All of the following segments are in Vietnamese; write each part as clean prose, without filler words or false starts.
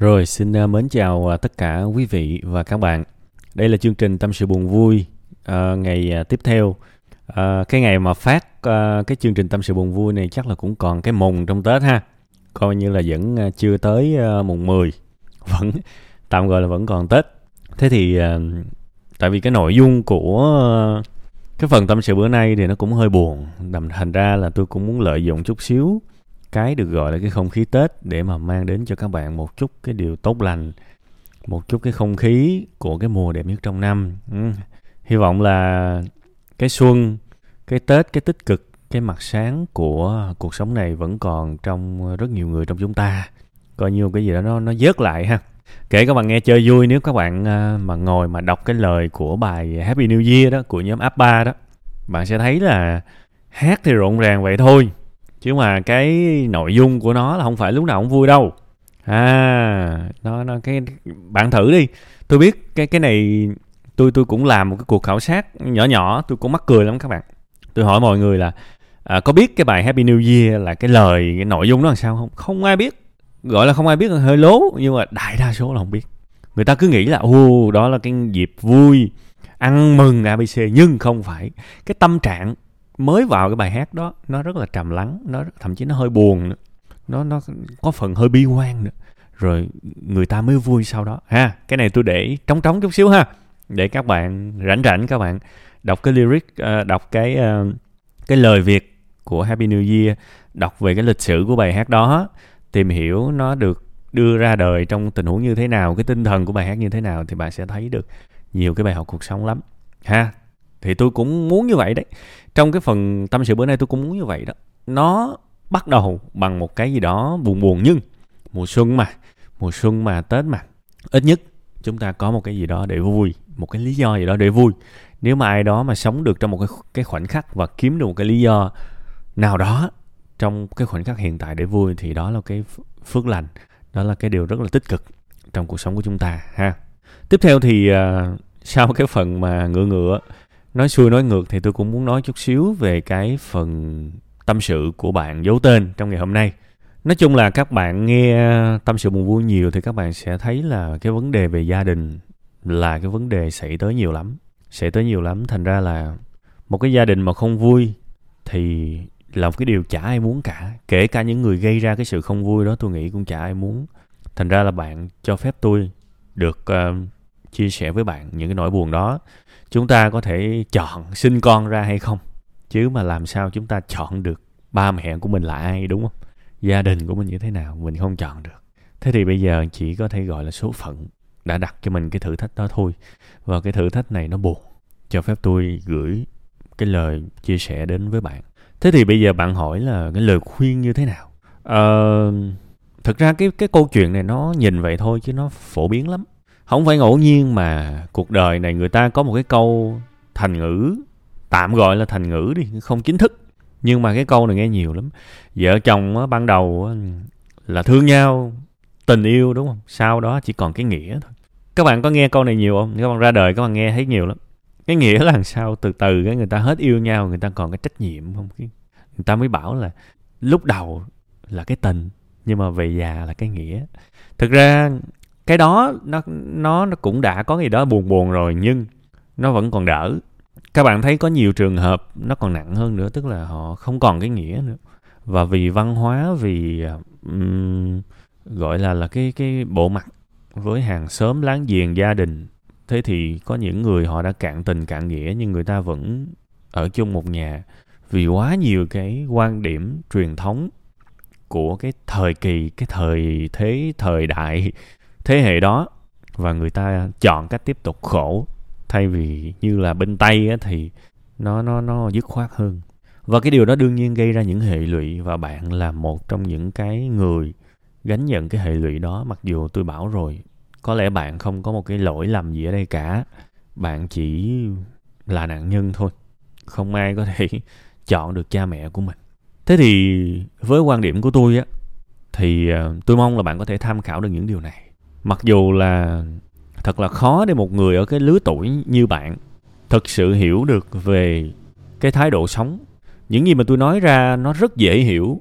Rồi, xin mến chào tất cả quý vị và các bạn. Đây là chương trình Tâm sự buồn vui ngày tiếp theo. Cái ngày mà phát cái chương trình Tâm sự buồn vui này chắc là cũng còn cái mùng trong Tết ha. Coi như là vẫn chưa tới mùng 10. Vẫn, tạm gọi là vẫn còn Tết. Thế thì tại vì cái nội dung của cái phần tâm sự bữa nay thì nó cũng hơi buồn. Thành ra là tôi cũng muốn lợi dụng chút xíu cái được gọi là cái không khí Tết để mà mang đến cho các bạn một chút cái điều tốt lành, một chút cái không khí của cái mùa đẹp nhất trong năm. Hy vọng là cái xuân, cái Tết, cái tích cực, cái mặt sáng của cuộc sống này vẫn còn trong rất nhiều người trong chúng ta. Coi như cái gì đó nó vớt lại ha. Kể các bạn nghe chơi vui, nếu các bạn mà ngồi mà đọc cái lời của bài Happy New Year đó, của nhóm ABBA đó, bạn sẽ thấy là hát thì rộn ràng vậy thôi, chứ mà cái nội dung của nó là không phải lúc nào cũng vui đâu. Cái bạn thử đi. Tôi biết cái này tôi cũng làm một cái cuộc khảo sát nhỏ, tôi cũng mắc cười lắm các bạn. Tôi hỏi mọi người là có biết cái bài Happy New Year là cái lời, cái nội dung nó làm sao không? Không ai biết. Gọi là không ai biết là hơi lố, nhưng mà đại đa số là không biết. Người ta cứ nghĩ là đó là cái dịp vui, ăn mừng ABC, nhưng không phải. Cái tâm trạng mới vào cái bài hát đó nó rất là trầm lắng, nó thậm chí nó hơi buồn nữa. Nó có phần hơi bi quan nữa. Rồi người ta mới vui sau đó ha. Cái này tôi để trống chút xíu ha, để các bạn rảnh các bạn đọc cái lyric, đọc cái lời Việt của Happy New Year, đọc về cái lịch sử của bài hát đó, tìm hiểu nó được đưa ra đời trong tình huống như thế nào, cái tinh thần của bài hát như thế nào, thì bạn sẽ thấy được nhiều cái bài học cuộc sống lắm ha. Thì tôi cũng muốn như vậy đấy. Trong cái phần tâm sự bữa nay tôi cũng muốn như vậy đó. Nó bắt đầu bằng một cái gì đó buồn, nhưng mùa xuân mà Tết mà, ít nhất chúng ta có một cái gì đó để vui, một cái lý do gì đó để vui. Nếu mà ai đó mà sống được trong một cái khoảnh khắc và kiếm được một cái lý do nào đó trong cái khoảnh khắc hiện tại để vui, thì đó là cái phước lành, đó là cái điều rất là tích cực trong cuộc sống của chúng ta ha. Tiếp theo thì sau cái phần mà ngựa nói xuôi nói ngược, thì tôi cũng muốn nói chút xíu về cái phần tâm sự của bạn giấu tên trong ngày hôm nay. Nói chung là các bạn nghe tâm sự buồn vui nhiều thì các bạn sẽ thấy là cái vấn đề về gia đình là cái vấn đề xảy tới nhiều lắm. Thành ra là một cái gia đình mà không vui thì là một cái điều chả ai muốn cả. Kể cả những người gây ra cái sự không vui đó, tôi nghĩ cũng chả ai muốn. Thành ra là bạn cho phép tôi được chia sẻ với bạn những cái nỗi buồn đó. Chúng ta có thể chọn sinh con ra hay không, chứ mà làm sao chúng ta chọn được ba mẹ của mình là ai, đúng không? Gia đình của mình như thế nào mình không chọn được. Thế thì bây giờ chỉ có thể gọi là số phận đã đặt cho mình cái thử thách đó thôi. Và cái thử thách này nó buồn. Cho phép tôi gửi cái lời chia sẻ đến với bạn. Thế thì bây giờ bạn hỏi là cái lời khuyên như thế nào? Thực ra cái câu chuyện này nó nhìn vậy thôi chứ nó phổ biến lắm. Không phải ngẫu nhiên mà cuộc đời này người ta có một cái câu thành ngữ, tạm gọi là thành ngữ đi, không chính thức. Nhưng mà cái câu này nghe nhiều lắm. Vợ chồng ban đầu là thương nhau, tình yêu, đúng không? Sau đó chỉ còn cái nghĩa thôi. Các bạn có nghe câu này nhiều không? Các bạn ra đời các bạn nghe thấy nhiều lắm. Cái nghĩa là làm sao từ từ cái người ta hết yêu nhau, người ta còn cái trách nhiệm không? Người ta mới bảo là lúc đầu là cái tình, nhưng mà về già là cái nghĩa. Thực ra cái đó nó cũng đã có gì đó buồn rồi, nhưng nó vẫn còn đỡ. Các bạn thấy có nhiều trường hợp nó còn nặng hơn nữa, tức là họ không còn cái nghĩa nữa. Và vì văn hóa, vì gọi là cái bộ mặt với hàng xóm, láng giềng, gia đình. Thế thì có những người họ đã cạn tình, cạn nghĩa, nhưng người ta vẫn ở chung một nhà. Vì quá nhiều cái quan điểm truyền thống của cái thời kỳ, cái thời thế, thời đại, thế hệ đó. Và người ta chọn cách tiếp tục khổ. Thay vì như là bên Tây á, thì nó dứt khoát hơn. Và cái điều đó đương nhiên gây ra những hệ lụy. Và bạn là một trong những cái người gánh nhận cái hệ lụy đó. Mặc dù tôi bảo rồi, có lẽ bạn không có một cái lỗi lầm gì ở đây cả. Bạn chỉ là nạn nhân thôi. Không ai có thể chọn được cha mẹ của mình. Thế thì với quan điểm của tôi á, thì tôi mong là bạn có thể tham khảo được những điều này. Mặc dù là thật là khó để một người ở cái lứa tuổi như bạn thực sự hiểu được về cái thái độ sống. Những gì mà tôi nói ra nó rất dễ hiểu.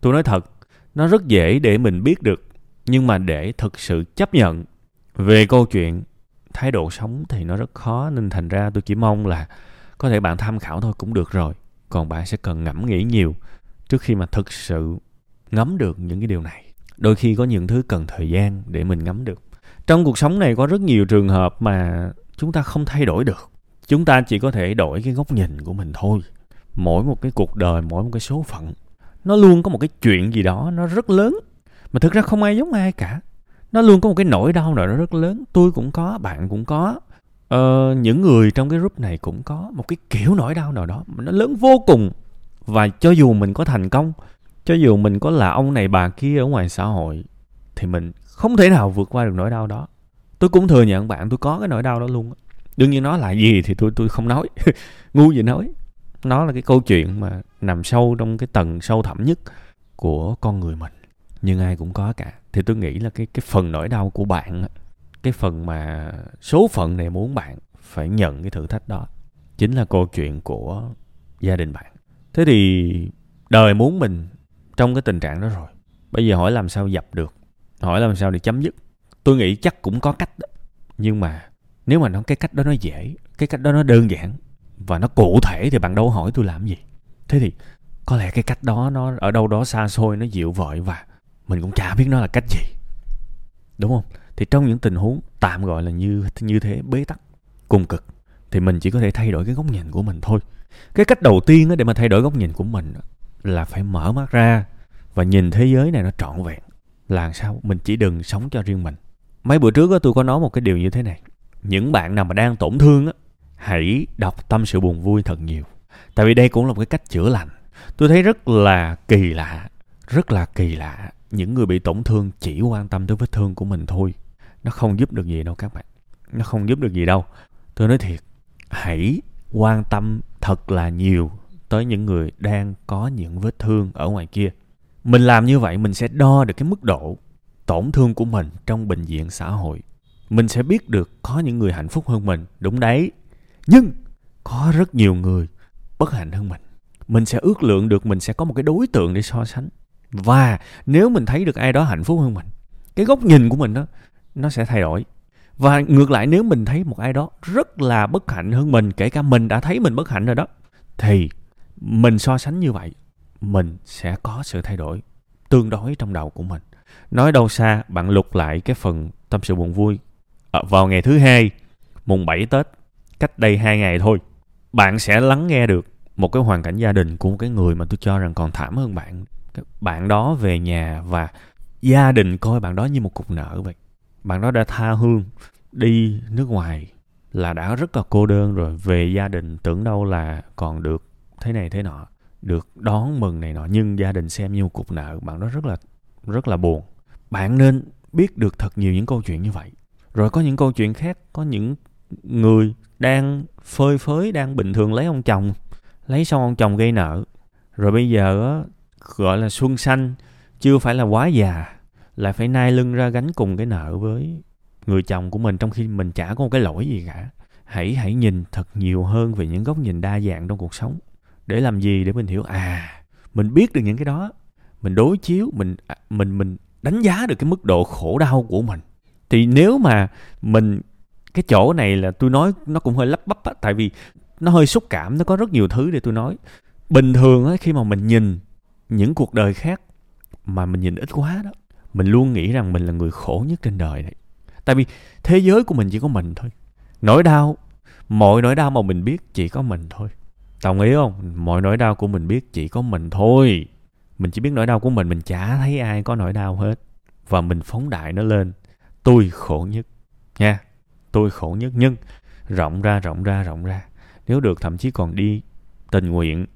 Tôi nói thật, nó rất dễ để mình biết được Nhưng mà để thực sự chấp nhận về câu chuyện thái độ sống thì nó rất khó, nên thành ra tôi chỉ mong là có thể bạn tham khảo thôi cũng được rồi. Còn bạn sẽ cần ngẫm nghĩ nhiều trước khi mà thực sự ngắm được những cái điều này. Đôi khi có những thứ cần thời gian để mình ngắm được. Trong cuộc sống này có rất nhiều trường hợp mà chúng ta không thay đổi được. Chúng ta chỉ có thể đổi cái góc nhìn của mình thôi. Mỗi một cái cuộc đời, mỗi một cái số phận, nó luôn có một cái chuyện gì đó nó rất lớn. Mà thực ra không ai giống ai cả. Nó luôn có một cái nỗi đau nào đó rất lớn. Tôi cũng có, bạn cũng có. Những người trong cái group này cũng có một cái kiểu nỗi đau nào đó. Nó lớn vô cùng. Và cho dù mình có thành công, cho dù mình có là ông này bà kia ở ngoài xã hội, thì mình không thể nào vượt qua được nỗi đau đó. Tôi cũng thừa nhận bạn, tôi có cái nỗi đau đó luôn. Đương nhiên nó là gì thì tôi không nói. Ngu gì nói. Nó là cái câu chuyện mà nằm sâu trong cái tầng sâu thẳm nhất của con người mình. Nhưng ai cũng có cả. Thì tôi nghĩ là cái phần nỗi đau của bạn, cái phần mà số phận này muốn bạn phải nhận cái thử thách đó, chính là câu chuyện của gia đình bạn. Thế thì đời muốn mình trong cái tình trạng đó rồi. Bây giờ hỏi làm sao dập được, hỏi làm sao để chấm dứt. Tôi nghĩ chắc cũng có cách đó. Nhưng mà nếu mà nó cái cách đó nó dễ, cái cách đó nó đơn giản và nó cụ thể thì bạn đâu hỏi tôi làm gì. Thế thì có lẽ cái cách đó nó ở đâu đó xa xôi, nó dịu vợi và mình cũng chả biết nó là cách gì, đúng không? Thì trong những tình huống tạm gọi là như thế, bế tắc, cùng cực, thì mình chỉ có thể thay đổi cái góc nhìn của mình thôi. Cái cách đầu tiên để mà thay đổi góc nhìn của mình là phải mở mắt ra và nhìn thế giới này nó trọn vẹn. Làm sao? Mình chỉ đừng sống cho riêng mình. Mấy bữa trước tôi có nói một cái điều như thế này. Những bạn nào mà đang tổn thương hãy đọc Tâm Sự Buồn Vui thật nhiều. Tại vì đây cũng là một cái cách chữa lành. Tôi thấy rất là kỳ lạ. Những người bị tổn thương chỉ quan tâm tới vết thương của mình thôi. Nó không giúp được gì đâu các bạn. Nó không giúp được gì đâu. Tôi nói thiệt, hãy quan tâm thật là nhiều tới những người đang có những vết thương ở ngoài kia. Mình làm như vậy mình sẽ đo được cái mức độ tổn thương của mình trong bình diện xã hội. Mình sẽ biết được có những người hạnh phúc hơn mình, đúng đấy. Nhưng có rất nhiều người bất hạnh hơn mình. Mình sẽ ước lượng được, mình sẽ có một cái đối tượng để so sánh. Và nếu mình thấy được ai đó hạnh phúc hơn mình, cái góc nhìn của mình đó, nó sẽ thay đổi. Và ngược lại, nếu mình thấy một ai đó rất là bất hạnh hơn mình, kể cả mình đã thấy mình bất hạnh rồi đó, thì mình so sánh như vậy, mình sẽ có sự thay đổi tương đối trong đầu của mình. Nói đâu xa, bạn lục lại cái phần Tâm Sự Buồn Vui vào ngày thứ 2, mùng 7 Tết, cách đây 2 ngày thôi. Bạn sẽ lắng nghe được một cái hoàn cảnh gia đình của một cái người mà tôi cho rằng còn thảm hơn bạn. Bạn đó về nhà và gia đình coi bạn đó như một cục nợ vậy. Bạn đó đã tha hương, đi nước ngoài là đã rất là cô đơn rồi. Về gia đình tưởng đâu là còn được thế này thế nọ, được đón mừng này nọ. Nhưng gia đình xem như một cục nợ, bạn đó rất là buồn. Bạn nên biết được thật nhiều những câu chuyện như vậy. Rồi có những câu chuyện khác, có những người đang phơi phới, đang bình thường lấy ông chồng, lấy xong ông chồng gây nợ. Rồi bây giờ gọi là xuân xanh, chưa phải là quá già, lại phải nai lưng ra gánh cùng cái nợ với người chồng của mình, trong khi mình chả có một cái lỗi gì cả. Hãy nhìn thật nhiều hơn về những góc nhìn đa dạng trong cuộc sống. Để làm gì? Để mình hiểu, mình biết được những cái đó, mình đối chiếu, mình đánh giá được cái mức độ khổ đau của mình. Thì nếu mà mình, cái chỗ này là tôi nói nó cũng hơi lắp bắp á, tại vì nó hơi xúc cảm, nó có rất nhiều thứ để tôi nói. Bình thường á, khi mà mình nhìn những cuộc đời khác mà mình nhìn ít quá đó, mình luôn nghĩ rằng mình là người khổ nhất trên đời này. Tại vì thế giới của mình chỉ có mình thôi. Nỗi đau, mọi nỗi đau mà mình biết chỉ có mình thôi. Đồng ý không? Mọi nỗi đau của mình biết chỉ có mình thôi. Mình chỉ biết nỗi đau của mình chả thấy ai có nỗi đau hết. Và mình phóng đại nó lên. Tôi khổ nhất. Nha, tôi khổ nhất. Nhưng rộng ra. Nếu được thậm chí còn đi tình nguyện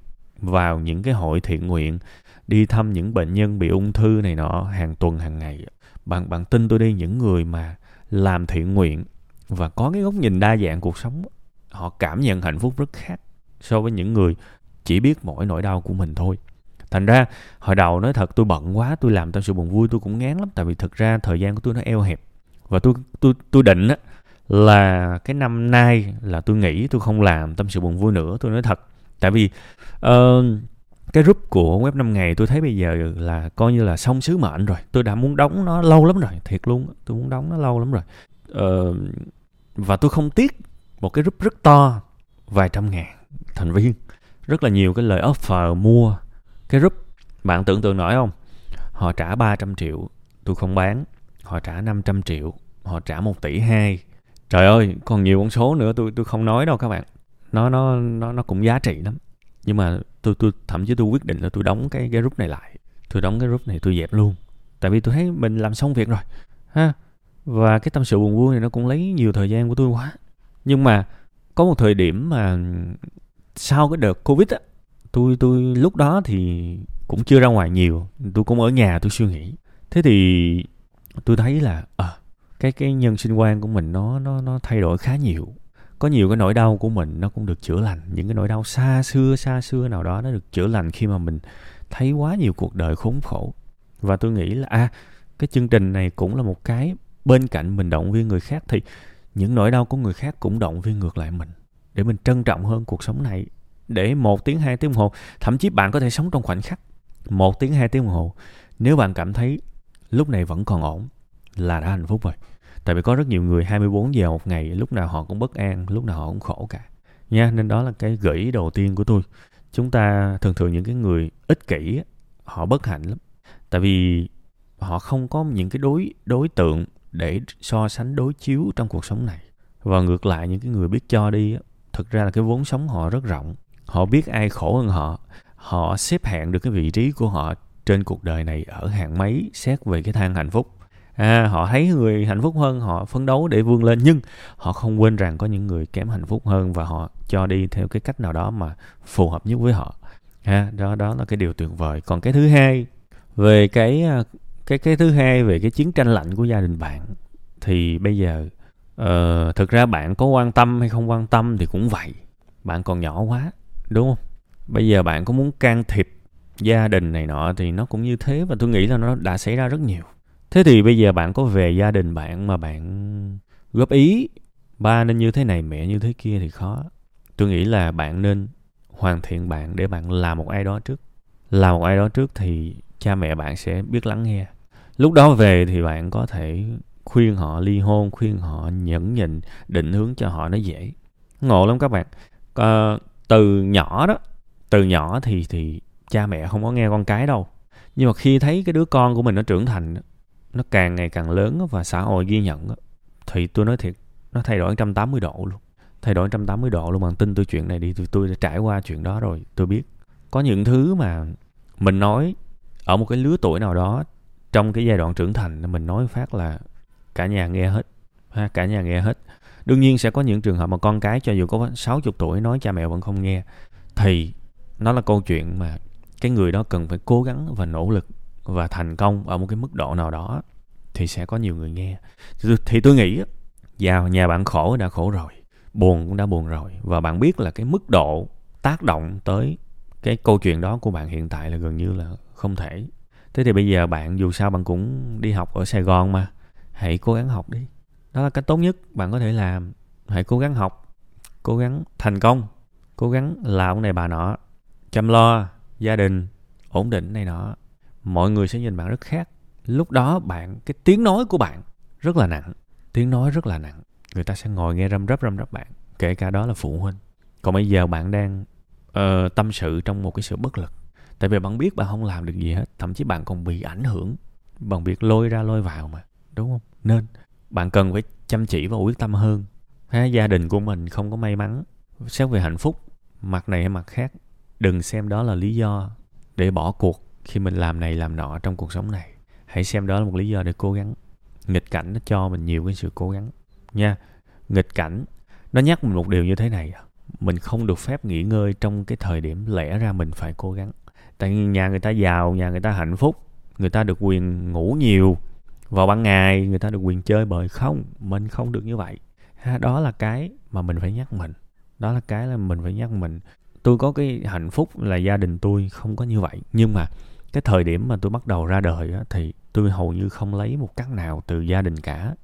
vào những cái hội thiện nguyện, đi thăm những bệnh nhân bị ung thư này nọ hàng tuần hàng ngày. Bạn tin tôi đi, những người mà làm thiện nguyện và có cái góc nhìn đa dạng cuộc sống, họ cảm nhận hạnh phúc rất khác so với những người chỉ biết mỗi nỗi đau của mình thôi. Thành ra hồi đầu nói thật, tôi bận quá, tôi làm Tâm Sự Buồn Vui tôi cũng ngán lắm, tại vì thực ra thời gian của tôi nó eo hẹp. Và tôi định á, là cái năm nay là tôi nghĩ tôi không làm Tâm Sự Buồn Vui nữa, tôi nói thật. Tại vì Cái group của web 5 ngày tôi thấy bây giờ là coi như là xong sứ mệnh rồi. Tôi đã muốn đóng nó lâu lắm rồi, thiệt luôn. Tôi muốn đóng nó lâu lắm rồi. Và tôi không tiếc một cái group rất to, vài trăm ngàn thành viên, rất là nhiều cái lời offer mua cái group. Bạn tưởng tượng nổi không? Họ trả 300 triệu, tôi không bán. Họ trả 500 triệu, họ trả 1,2 tỷ. Trời ơi, còn nhiều con số nữa tôi không nói đâu các bạn. Nó cũng giá trị lắm. Nhưng mà tôi thậm chí tôi quyết định là tôi đóng cái group này lại. Tôi đóng cái group này tôi dẹp luôn. Tại vì tôi thấy mình làm xong việc rồi. Ha. Và cái tâm sự buồn vui này nó cũng lấy nhiều thời gian của tôi quá. Nhưng mà có một thời điểm mà sau cái đợt Covid á, tôi lúc đó thì cũng chưa ra ngoài nhiều, tôi cũng ở nhà tôi suy nghĩ. Thế thì tôi thấy là cái nhân sinh quan của mình nó thay đổi khá nhiều. Có nhiều cái nỗi đau của mình nó cũng được chữa lành, những cái nỗi đau xa xưa nào đó nó được chữa lành khi mà mình thấy quá nhiều cuộc đời khốn khổ. Và tôi nghĩ là cái chương trình này cũng là một cái, bên cạnh mình động viên người khác thì những nỗi đau của người khác cũng động viên ngược lại mình, để mình trân trọng hơn cuộc sống này. Để 1 tiếng 2 tiếng đồng hồ, thậm chí bạn có thể sống trong khoảnh khắc 1 tiếng 2 tiếng đồng hồ. Nếu bạn cảm thấy lúc này vẫn còn ổn là đã hạnh phúc rồi. Tại vì có rất nhiều người 24 giờ một ngày, lúc nào họ cũng bất an, lúc nào họ cũng khổ cả nha. Nên đó là cái gợi ý đầu tiên của tôi. Chúng ta thường những cái người ích kỷ họ bất hạnh lắm. Tại vì họ không có những cái đối tượng để so sánh đối chiếu trong cuộc sống này. Và ngược lại những cái người biết cho đi, thực ra là cái vốn sống họ rất rộng. Họ biết ai khổ hơn họ, họ xếp hạng được cái vị trí của họ trên cuộc đời này ở hạng mấy xét về cái thang hạnh phúc. Họ thấy người hạnh phúc hơn, họ phấn đấu để vươn lên, nhưng họ không quên rằng có những người kém hạnh phúc hơn và họ cho đi theo cái cách nào đó mà phù hợp nhất với họ. Đó là cái điều tuyệt vời. Còn cái thứ hai về cái chiến tranh lạnh của gia đình bạn thì bây giờ thực ra bạn có quan tâm hay không quan tâm thì cũng vậy. Bạn còn nhỏ quá, đúng không? Bây giờ bạn có muốn can thiệp gia đình này nọ thì nó cũng như thế, và tôi nghĩ là nó đã xảy ra rất nhiều. Thế thì bây giờ bạn có về gia đình bạn mà bạn góp ý ba nên như thế này, mẹ như thế kia thì khó. Tôi nghĩ là bạn nên hoàn thiện bạn để bạn làm một ai đó trước. Làm một ai đó trước thì cha mẹ bạn sẽ biết lắng nghe. Lúc đó về thì bạn có thể khuyên họ ly hôn, khuyên họ nhẫn nhịn, định hướng cho họ nó dễ. Ngộ lắm các bạn. Từ nhỏ thì cha mẹ không có nghe con cái đâu. Nhưng mà khi thấy cái đứa con của mình nó trưởng thành đó, nó càng ngày càng lớn và xã hội ghi nhận đó, thì tôi nói thiệt, nó thay đổi 180 độ luôn. Bạn tin tôi chuyện này đi, tôi đã trải qua chuyện đó rồi, tôi biết. Có những thứ mà mình nói ở một cái lứa tuổi nào đó, trong cái giai đoạn trưởng thành mình nói phát là cả nhà nghe hết. Đương nhiên sẽ có những trường hợp mà con cái cho dù có 60 tuổi nói cha mẹ vẫn không nghe. Thì nó là câu chuyện mà cái người đó cần phải cố gắng và nỗ lực và thành công ở một cái mức độ nào đó thì sẽ có nhiều người nghe. Thì tôi nghĩ vào nhà bạn khổ đã khổ rồi, buồn cũng đã buồn rồi. Và bạn biết là cái mức độ tác động tới cái câu chuyện đó của bạn hiện tại là gần như là không thể. Thế thì bây giờ bạn dù sao bạn cũng đi học ở Sài Gòn mà, hãy cố gắng học đi. Đó là cách tốt nhất bạn có thể làm. Hãy cố gắng học, cố gắng thành công, cố gắng làm này bà nọ, chăm lo gia đình, ổn định này nọ. Mọi người sẽ nhìn bạn rất khác. Lúc đó cái tiếng nói của bạn rất là nặng. Người ta sẽ ngồi nghe răm rắp bạn, kể cả đó là phụ huynh. Còn bây giờ bạn đang tâm sự trong một cái sự bất lực. Tại vì bạn biết bạn không làm được gì hết. Thậm chí bạn còn bị ảnh hưởng bằng việc lôi ra lôi vào mà, đúng không? Nên bạn cần phải chăm chỉ và quyết tâm hơn. Gia đình của mình không có may mắn xét về hạnh phúc, mặt này hay mặt khác, đừng xem đó là lý do để bỏ cuộc khi mình làm này làm nọ trong cuộc sống này. Hãy xem đó là một lý do để cố gắng. Nghịch cảnh nó cho mình nhiều cái sự cố gắng nha. Nghịch cảnh nó nhắc mình một điều như thế này: mình không được phép nghỉ ngơi trong cái thời điểm lẽ ra mình phải cố gắng. Tại nhà người ta giàu, nhà người ta hạnh phúc, người ta được quyền ngủ nhiều vào ban ngày, người ta được quyền chơi bời. Không, mình không được như vậy. Đó là cái mà mình phải nhắc mình. Tôi có cái hạnh phúc là gia đình tôi không có như vậy. Nhưng mà cái thời điểm mà tôi bắt đầu ra đời á, thì tôi hầu như không lấy một cắt nào từ gia đình cả.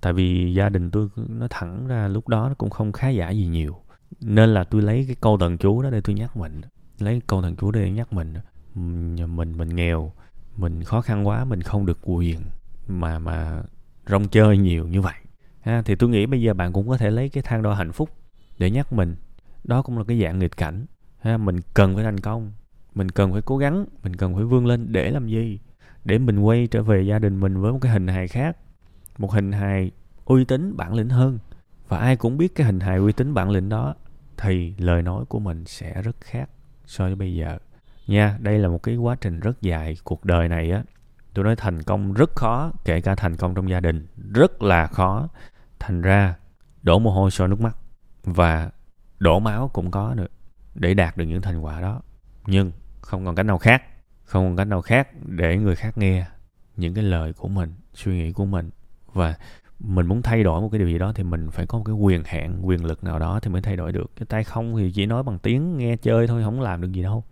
Tại vì gia đình tôi, nó thẳng ra lúc đó nó cũng không khá giả gì nhiều. Nên là tôi lấy cái câu thần chú đó để tôi nhắc mình. lấy câu thần cứu để nhắc mình nghèo, mình khó khăn quá, mình không được quyền mà rong chơi nhiều như vậy ha. Thì tôi nghĩ bây giờ bạn cũng có thể lấy cái thang đo hạnh phúc để nhắc mình, đó cũng là cái dạng nghịch cảnh ha. Mình cần phải thành công, mình cần phải cố gắng, mình cần phải vươn lên để làm gì? Để mình quay trở về gia đình mình với một cái hình hài khác, một hình hài uy tín bản lĩnh hơn. Và ai cũng biết cái hình hài uy tín bản lĩnh đó thì lời nói của mình sẽ rất khác so với bây giờ nha. Đây là một cái quá trình rất dài. Cuộc đời này á, tôi nói thành công rất khó, kể cả thành công trong gia đình rất là khó. Thành ra đổ mồ hôi sôi nước mắt và đổ máu cũng có nữa để đạt được những thành quả đó. Nhưng không còn cách nào khác, không còn cách nào khác để người khác nghe những cái lời của mình, suy nghĩ của mình. Và mình muốn thay đổi một cái điều gì đó thì mình phải có một cái quyền hạn, quyền lực nào đó thì mới thay đổi được. Cái tay không thì chỉ nói bằng tiếng nghe chơi thôi, không làm được gì đâu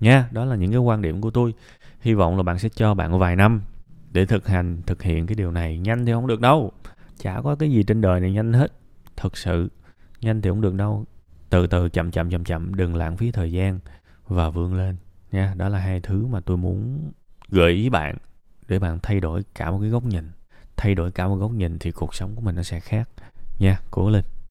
nha. Đó là những cái quan điểm của tôi. Hy vọng là bạn sẽ cho bạn vài năm để thực hiện cái điều này. Nhanh thì không được đâu, chả có cái gì trên đời này nhanh hết. Thật sự nhanh thì không được đâu, từ từ chậm, đừng lãng phí thời gian và vươn lên nha. Đó là hai thứ mà tôi muốn gợi ý bạn để bạn thay đổi cả một cái góc nhìn. Thay đổi cả một góc nhìn thì cuộc sống của mình nó sẽ khác nha. Cố lên.